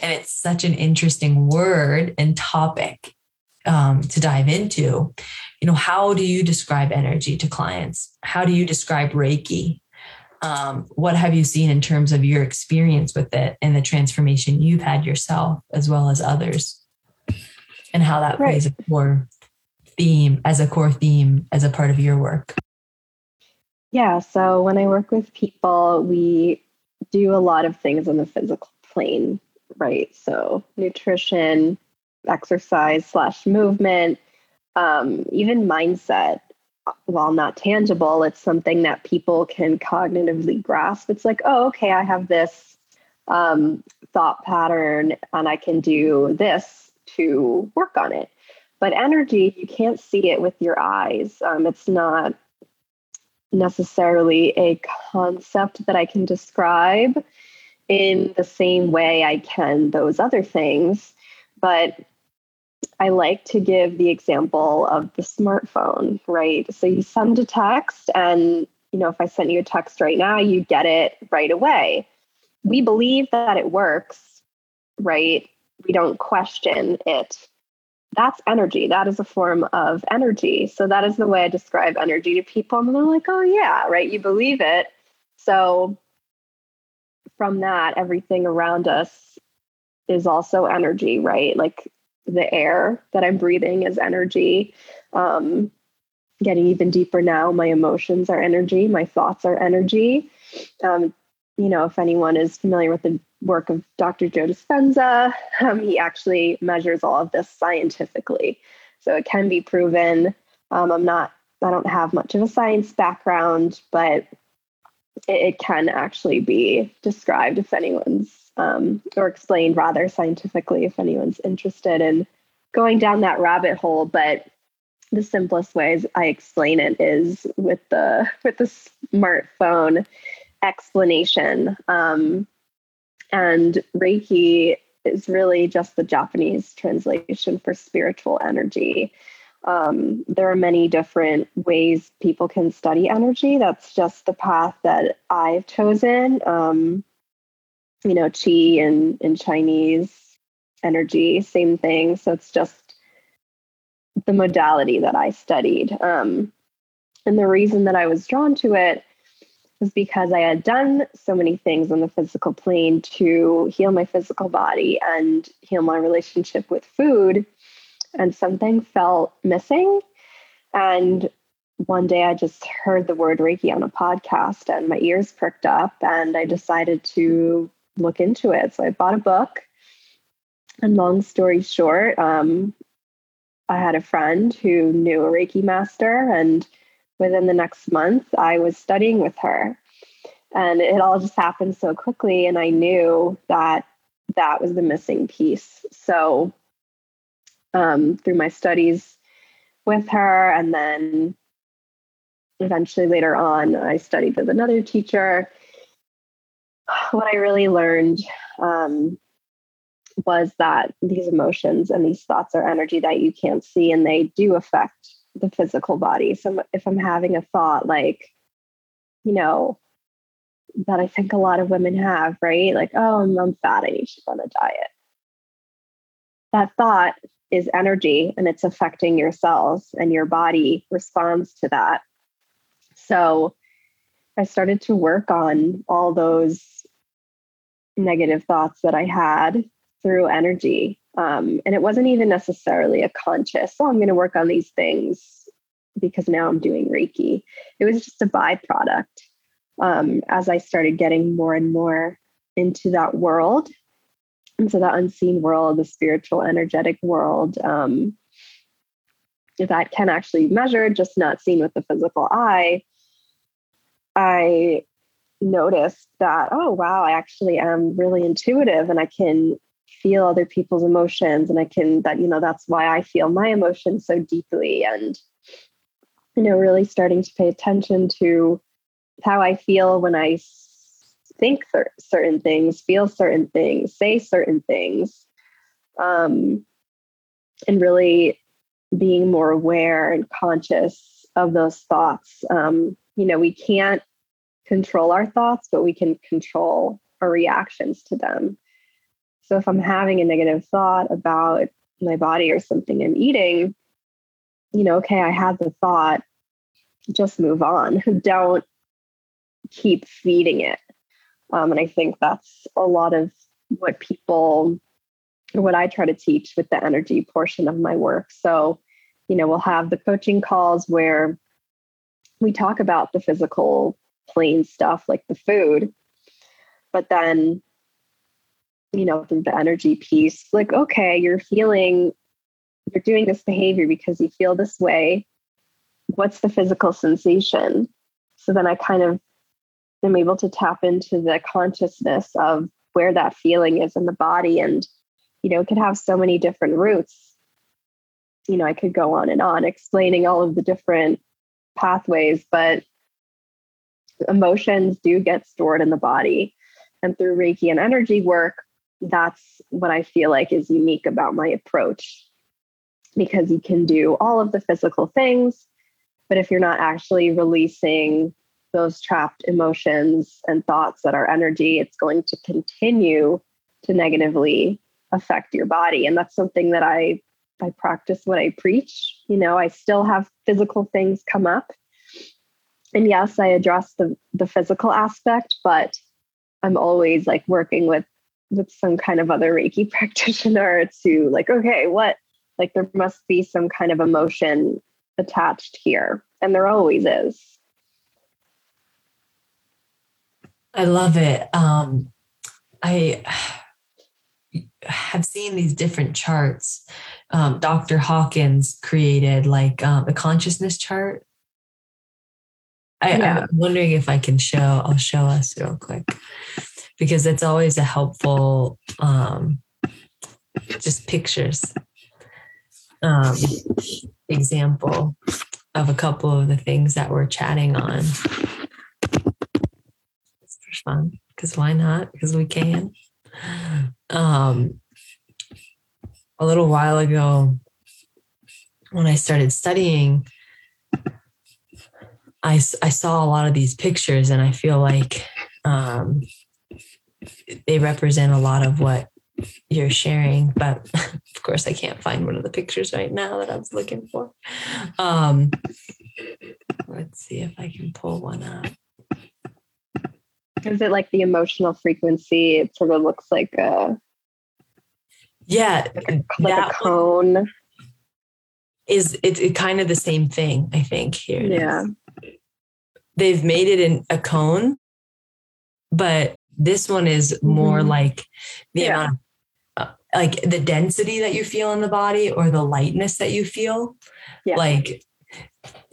And it's such an interesting word and topic um, to dive into. You know, how do you describe energy to clients? How do you describe Reiki? Um, what have you seen in terms of your experience with it and the transformation you've had yourself as well as others, and how that right. plays a core theme as a core theme as a part of your work? Yeah. So when I work with people, we do a lot of things on the physical plane, right? So nutrition, exercise slash movement, um, even mindset, while not tangible, it's something that people can cognitively grasp. It's like, oh, okay, I have this um, thought pattern and I can do this to work on it. But energy, you can't see it with your eyes. Um, it's not necessarily a concept that I can describe in the same way I can those other things. But I like to give the example of the smartphone, right? So you send a text and, you know, if I sent you a text right now, you get it right away. We believe that it works, right? We don't question it. That's energy. That is a form of energy. So that is the way I describe energy to people. And they're like, oh yeah, right? You believe it. So from that, everything around us is also energy, right? Like, the air that I'm breathing is energy. Um, getting even deeper now, my emotions are energy. My thoughts are energy. Um, you know, if anyone is familiar with the work of Doctor Joe Dispenza, um, he actually measures all of this scientifically. So it can be proven. Um, I'm not, I don't have much of a science background, but it, it can actually be described if anyone's Um, or explained rather scientifically if anyone's interested in going down that rabbit hole. But the simplest ways I explain it is with the with the smartphone explanation. Um, and Reiki is really just the Japanese translation for spiritual energy. Um, there are many different ways people can study energy. That's just the path that I've chosen. Um, you know, chi and in Chinese energy, same thing. So it's just the modality that I studied. Um, and the reason that I was drawn to it was because I had done so many things on the physical plane to heal my physical body and heal my relationship with food. And something felt missing. And one day I just heard the word Reiki on a podcast and my ears pricked up and I decided to look into it. So I bought a book, and long story short, um, I had a friend who knew a Reiki master, and within the next month I was studying with her, and it all just happened so quickly. And I knew that that was the missing piece. So, um, through my studies with her, and then eventually later on, I studied with another teacher. What I really learned um, was that these emotions and these thoughts are energy that you can't see, and they do affect the physical body. So if I'm having a thought like, you know, that I think a lot of women have, right? Like, oh, I'm, I'm fat, I need to go on a diet. That thought is energy, and it's affecting your cells, and your body responds to that. So I started to work on all those negative thoughts that I had through energy. Um, and it wasn't even necessarily a conscious, oh, I'm going to work on these things because now I'm doing Reiki. It was just a byproduct. Um, as I started getting more and more into that world, into that unseen world, the spiritual, energetic world, um, that can actually be measured, just not seen with the physical eye, I noticed that, oh, wow, I actually am really intuitive, and I can feel other people's emotions, and I can, that, you know, that's why I feel my emotions so deeply. And, you know, really starting to pay attention to how I feel when I think th- certain things, feel certain things, say certain things, um, and really being more aware and conscious of those thoughts. Um, You know, we can't control our thoughts, but we can control our reactions to them. So if I'm having a negative thought about my body or something I'm eating, you know, okay, I had the thought, just move on. Don't keep feeding it. Um, and I think that's a lot of what people, what I try to teach with the energy portion of my work. So, you know, we'll have the coaching calls where we talk about the physical, plain stuff like the food, but then you know, through the energy piece, like, okay, you're healing, you're doing this behavior because you feel this way. What's the physical sensation? So then I kind of am able to tap into the consciousness of where that feeling is in the body. And, you know, it could have so many different roots. You know, I could go on and on explaining all of the different pathways, but emotions do get stored in the body. And through Reiki and energy work, that's what I feel like is unique about my approach, because you can do all of the physical things, but if you're not actually releasing those trapped emotions and thoughts that are energy, it's going to continue to negatively affect your body. And that's something that I, I practice what I preach. You know, I still have physical things come up. And yes, I address the, the physical aspect, but I'm always like working with, with some kind of other Reiki practitioner to like, okay, what, like there must be some kind of emotion attached here. And there always is. I love it. Um, I have seen these different charts. Um, Doctor Hawkins created like um, a consciousness chart. I, yeah. I'm wondering if I can show, I'll show us real quick, because it's always a helpful, um, just pictures, um, example of a couple of the things that we're chatting on. It's for fun, because why not? Because we can. Um, a little while ago, when I started studying, I, I saw a lot of these pictures, and I feel like um, they represent a lot of what you're sharing. But of course, I can't find one of the pictures right now that I was looking for. Um, let's see if I can pull one up. Is it like the emotional frequency? It sort of looks like a yeah, like a, like a cone. One is it's it kind of the same thing? I think here. Yeah. Is. They've made it in a cone, but this one is more mm-hmm. like the yeah. amount of, uh, like the density that you feel in the body, or the lightness that you feel. Yeah. Like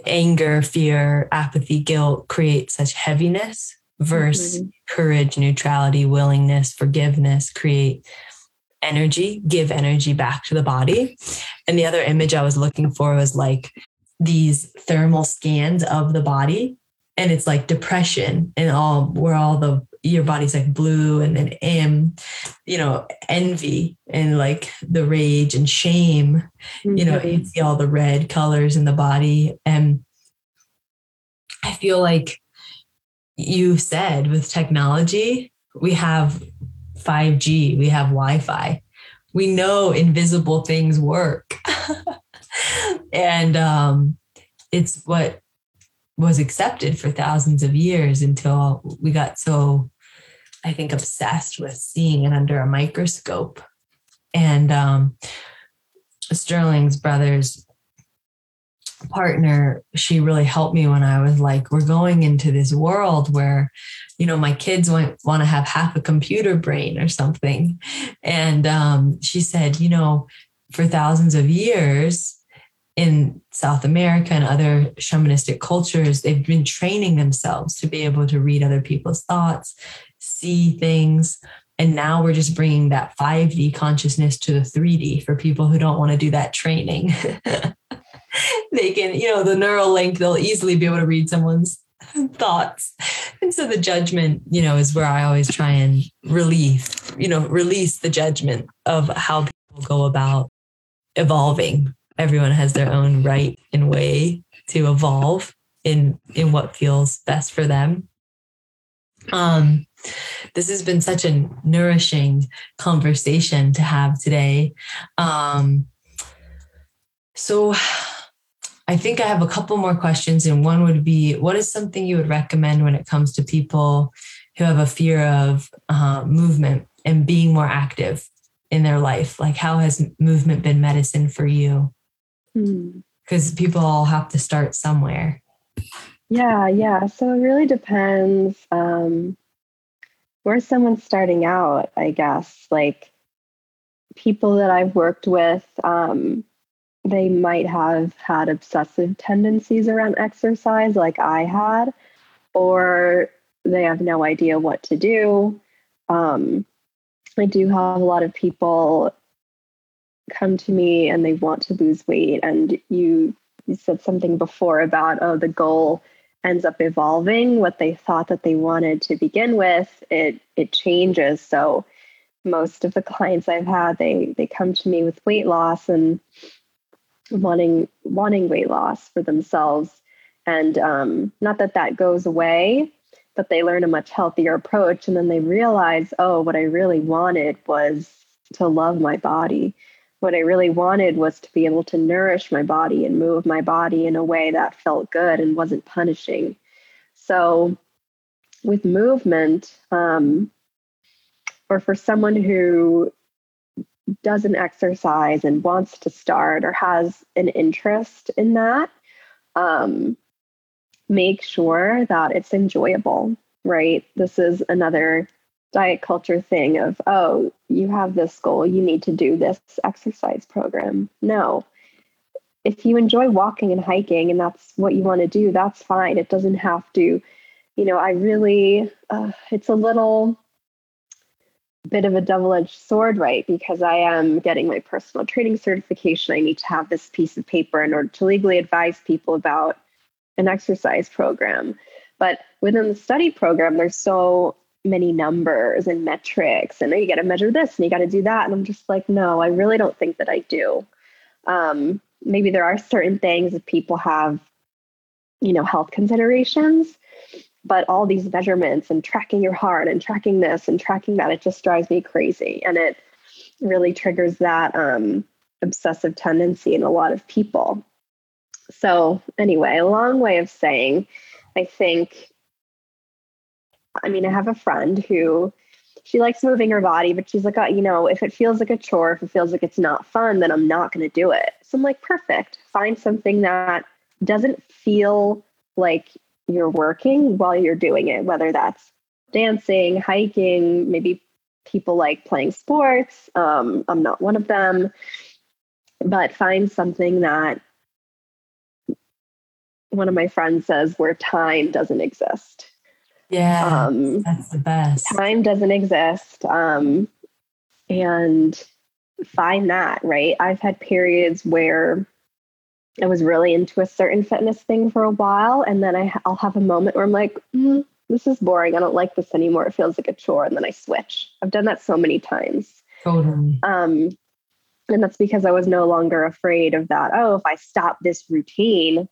anger, fear, apathy, guilt create such heaviness, versus mm-hmm. courage, neutrality, willingness, forgiveness create energy, give energy back to the body. And the other image I was looking for was like these thermal scans of the body. And it's like depression and all where all the your body's like blue, and then M, you know, envy and like the rage and shame, mm-hmm. you know, you see all the red colors in the body. And I feel like you said with technology, we have five G, we have Wi-Fi, we know invisible things work. And um, it's what was accepted for thousands of years until we got so, I think, obsessed with seeing it under a microscope. And um, Sterling's brother's partner, she really helped me when I was like, we're going into this world where, you know, my kids want, want to have half a computer brain or something. And um, she said, you know, for thousands of years, in South America and other shamanistic cultures, they've been training themselves to be able to read other people's thoughts, see things. And now we're just bringing that five D consciousness to the three D for people who don't want to do that training. They can, you know, the neural link, they'll easily be able to read someone's thoughts. And so the judgment, you know, is where I always try and release, you know, release the judgment of how people go about evolving. Everyone has their own right and way to evolve in, in what feels best for them. Um, this has been such a nourishing conversation to have today. Um, so I think I have a couple more questions, and one would be, what is something you would recommend when it comes to people who have a fear of uh, movement and being more active in their life? Like, how has movement been medicine for you? Because people all have to start somewhere. Yeah, yeah. So it really depends. Um, for someone starting out, I guess, like people that I've worked with, um, they might have had obsessive tendencies around exercise like I had, or they have no idea what to do. Um, I do have a lot of people come to me and they want to lose weight. And you, you said something before about, oh, the goal ends up evolving. What they thought that they wanted to begin with, it it changes. So most of the clients I've had, they they come to me with weight loss and wanting wanting weight loss for themselves. And um, not that that goes away, but they learn a much healthier approach. And then they realize, oh, what I really wanted was to love my body. What I really wanted was to be able to nourish my body and move my body in a way that felt good and wasn't punishing. So with movement, um, or for someone who doesn't exercise and wants to start or has an interest in that, um, make sure that it's enjoyable, right? This is another diet culture thing of, oh, you have this goal, you need to do this exercise program. No, if you enjoy walking and hiking and that's what you want to do, that's fine. It doesn't have to, you know, I really, uh, it's a little bit of a double-edged sword, right? Because I am getting my personal training certification. I need to have this piece of paper in order to legally advise people about an exercise program. But within the study program, there's so many numbers and metrics, and you got to measure this and you got to do that. And I'm just like, no, I really don't think that I do. Um, maybe there are certain things that people have, you know, health considerations, but all these measurements and tracking your heart and tracking this and tracking that, it just drives me crazy. And it really triggers that um, obsessive tendency in a lot of people. So anyway, a long way of saying, I think, I mean, I have a friend who, she likes moving her body, but she's like, oh, you know, if it feels like a chore, if it feels like it's not fun, then I'm not going to do it. So I'm like, perfect. Find something that doesn't feel like you're working while you're doing it, whether that's dancing, hiking, maybe people like playing sports. Um, I'm not one of them, but find something that, one of my friends says, where time doesn't exist. Yeah, um, that's the best. Time doesn't exist. Um, and find that, right? I've had periods where I was really into a certain fitness thing for a while. And then I, I'll have a moment where I'm like, mm, this is boring. I don't like this anymore. It feels like a chore. And then I switch. I've done that so many times. Totally. Um, and that's because I was no longer afraid of that. Oh, if I stop this routine,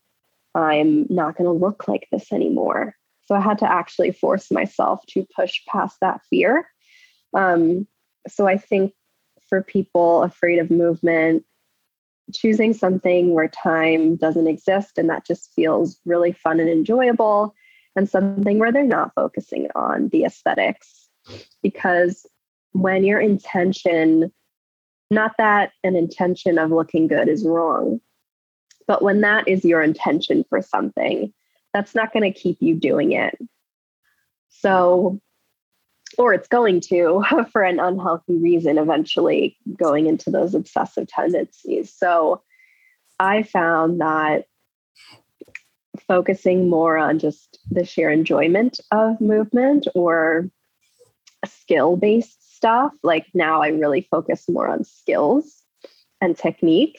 I'm not going to look like this anymore. So I had to actually force myself to push past that fear. Um, so I think for people afraid of movement, choosing something where time doesn't exist and that just feels really fun and enjoyable, and something where they're not focusing on the aesthetics. Because when your intention, not that an intention of looking good is wrong, but when that is your intention for something, that's not going to keep you doing it. So, or it's going to, for an unhealthy reason, eventually going into those obsessive tendencies. So I found that focusing more on just the sheer enjoyment of movement or skill-based stuff, like now I really focus more on skills and technique,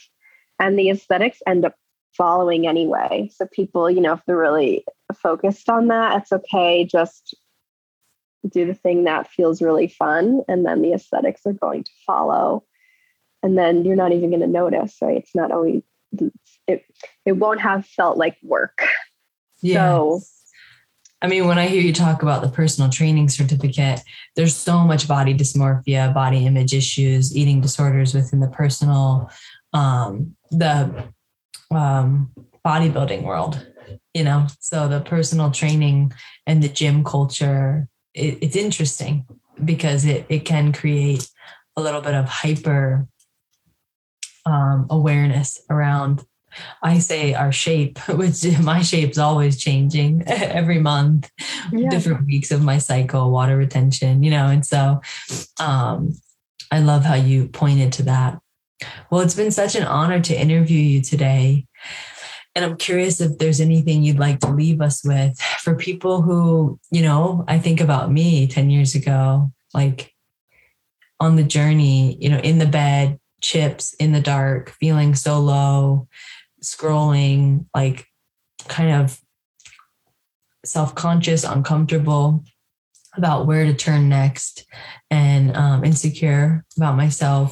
and the aesthetics end up following anyway. So people, you know, if they're really focused on that, it's okay. Just do the thing that feels really fun. And then the aesthetics are going to follow. And then you're not even going to notice, right? It's not always, it, it won't have felt like work. Yeah. So, I mean, when I hear you talk about the personal training certificate, there's so much body dysmorphia, body image issues, eating disorders within the personal, um, the Um, bodybuilding world, you know, so the personal training and the gym culture, it, it's interesting because it, it can create a little bit of hyper um, awareness around I say our shape, which my shape's always changing every month, yeah. different weeks of my cycle, water retention, you know, and so um, I love how you pointed to that. Well, it's been such an honor to interview you today. And I'm curious if there's anything you'd like to leave us with for people who, you know, I think about me ten years ago, like on the journey, you know, in the bed, chips, in the dark, feeling so low, scrolling, like kind of self-conscious, uncomfortable about where to turn next and um, insecure about myself,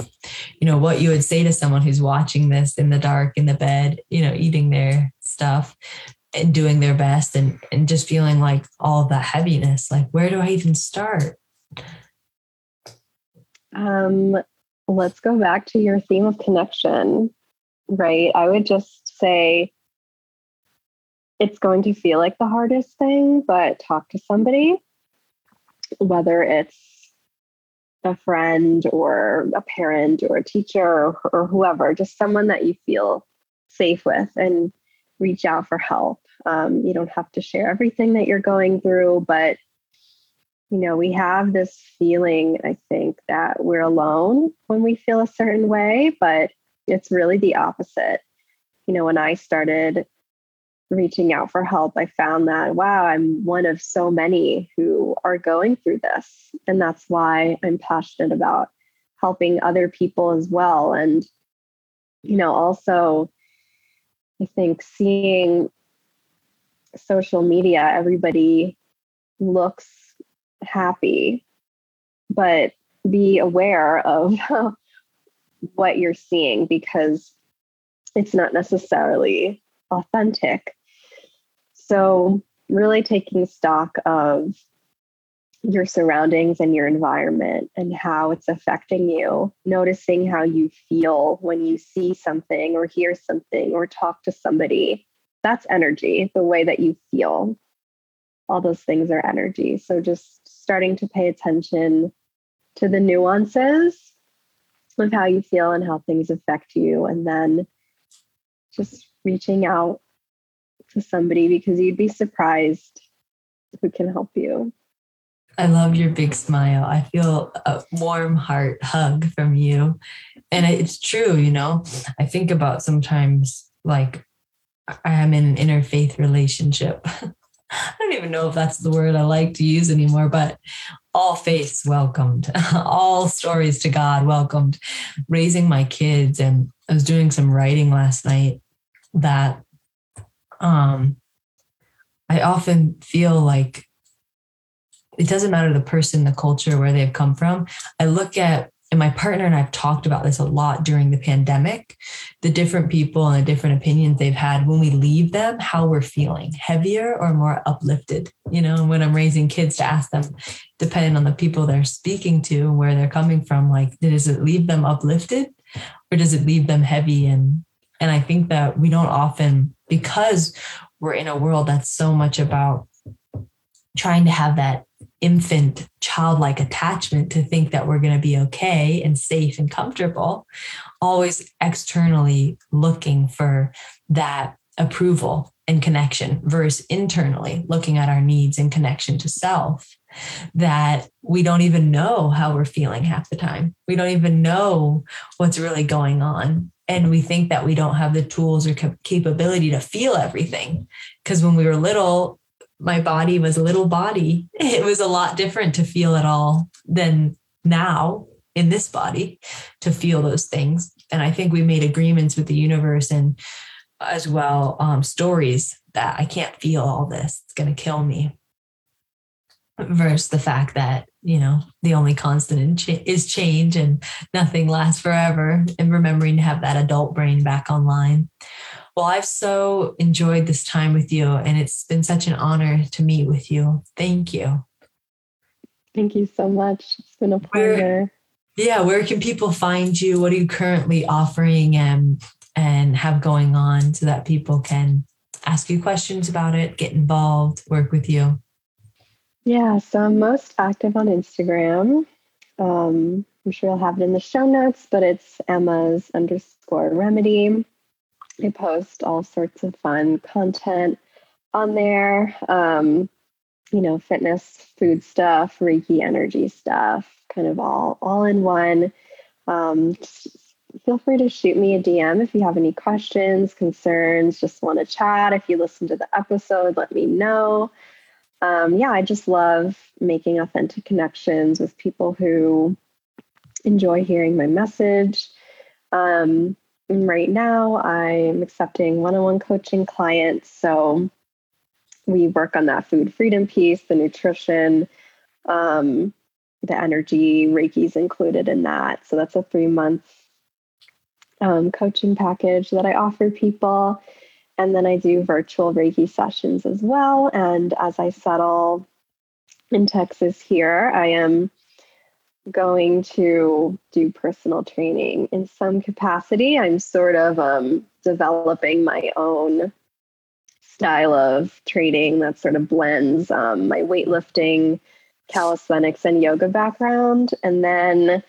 you know, what you would say to someone who's watching this in the dark, in the bed, you know, eating their stuff and doing their best and, and just feeling like all that heaviness, like, where do I even start? Um, let's go back to your theme of connection, right? I would just say it's going to feel like the hardest thing, but talk to somebody. Whether it's a friend or a parent or a teacher or, or whoever, just someone that you feel safe with, and reach out for help. Um, you don't have to share everything that you're going through, but you know, we have this feeling, I think, that we're alone when we feel a certain way, but it's really the opposite. You know, when I started reaching out for help, I found that, wow, I'm one of so many who are going through this. And that's why I'm passionate about helping other people as well. And, you know, also, I think seeing social media, everybody looks happy, but be aware of what you're seeing, because it's not necessarily authentic. So really taking stock of your surroundings and your environment and how it's affecting you, noticing how you feel when you see something or hear something or talk to somebody. That's energy, the way that you feel. All those things are energy. So just starting to pay attention to the nuances of how you feel and how things affect you. And then just reaching out to somebody, because you'd be surprised who can help you. I love your big smile. I feel a warm heart hug from you. And it's true, you know, I think about sometimes like I am in an interfaith relationship. I don't even know if that's the word I like to use anymore, but all faiths welcomed, all stories to God welcomed, raising my kids. And I was doing some writing last night that um, I often feel like it doesn't matter the person, the culture, where they've come from. I look at, and my partner and I've talked about this a lot during the pandemic, the different people and the different opinions they've had when we leave them, how we're feeling, heavier or more uplifted, you know, and when I'm raising kids to ask them, depending on the people they're speaking to and where they're coming from, like, does it leave them uplifted or does it leave them heavy? And And I think that we don't often, because we're in a world that's so much about trying to have that infant childlike attachment to think that we're going to be okay and safe and comfortable, always externally looking for that approval and connection versus internally looking at our needs and connection to self, that we don't even know how we're feeling half the time. We don't even know what's really going on. And we think that we don't have the tools or cap- capability to feel everything. Because when we were little, my body was a little body. It was a lot different to feel it all than now in this body to feel those things. And I think we made agreements with the universe and as well um, stories that I can't feel all this. It's going to kill me. Versus the fact that, you know, the only constant is change and nothing lasts forever, and remembering to have that adult brain back online. Well, I've so enjoyed this time with you, and it's been such an honor to meet with you. Thank you. Thank you so much. It's been a pleasure. Yeah. Where can people find you? What are you currently offering and, and have going on so that people can ask you questions about it, get involved, work with you? Yeah, so I'm most active on Instagram. Um, I'm sure I'll have it in the show notes, but it's Emma's underscore remedy. I post all sorts of fun content on there. Um, you know, fitness, food stuff, Reiki energy stuff, kind of all, all in one. Um, feel free to shoot me a D M if you have any questions, concerns, just want to chat. If you listen to the episode, let me know. Um, yeah, I just love making authentic connections with people who enjoy hearing my message. Um, right now, I'm accepting one-on-one coaching clients. So we work on that food freedom piece, the nutrition, um, the energy. Reiki's included in that. So that's a three-month um, coaching package that I offer people. And then I do virtual Reiki sessions as well. And as I settle in Texas here, I am going to do personal training in some capacity. I'm sort of um, developing my own style of training that sort of blends um, my weightlifting, calisthenics, and yoga background. And then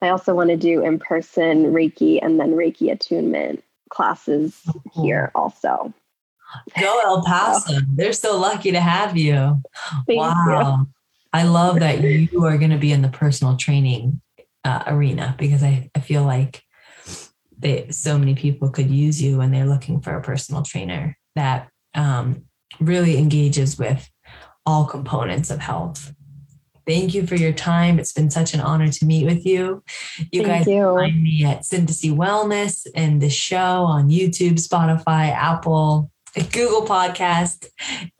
I also want to do in-person Reiki and then Reiki attunement classes here also. Go El Paso. So, they're so lucky to have you. Wow. You. I love that you are going to be in the personal training uh, arena, because I, I feel like they, so many people could use you when they're looking for a personal trainer that um, really engages with all components of health. Thank you for your time. It's been such an honor to meet with you. You Thank guys you. Can find me at Syndesi Wellness and the show on YouTube, Spotify, Apple, Google Podcast,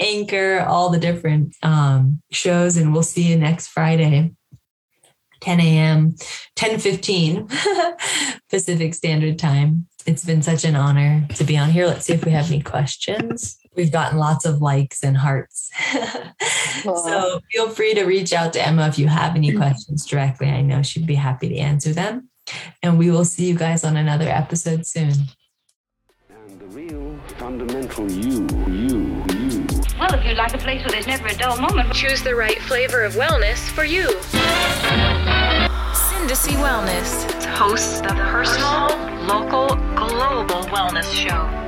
Anchor, all the different um, shows. And we'll see you next Friday, ten a.m., ten fifteen Pacific Standard Time. It's been such an honor to be on here. Let's see if we have any questions. We've gotten lots of likes and hearts. So feel free to reach out to Emma if you have any questions directly. I know she'd be happy to answer them. And we will see you guys on another episode soon. And the real fundamental you, you, you. Well, if you'd like a place where there's never a dull moment, choose the right flavor of wellness for you. Syndesi Wellness hosts the personal, local, global wellness show.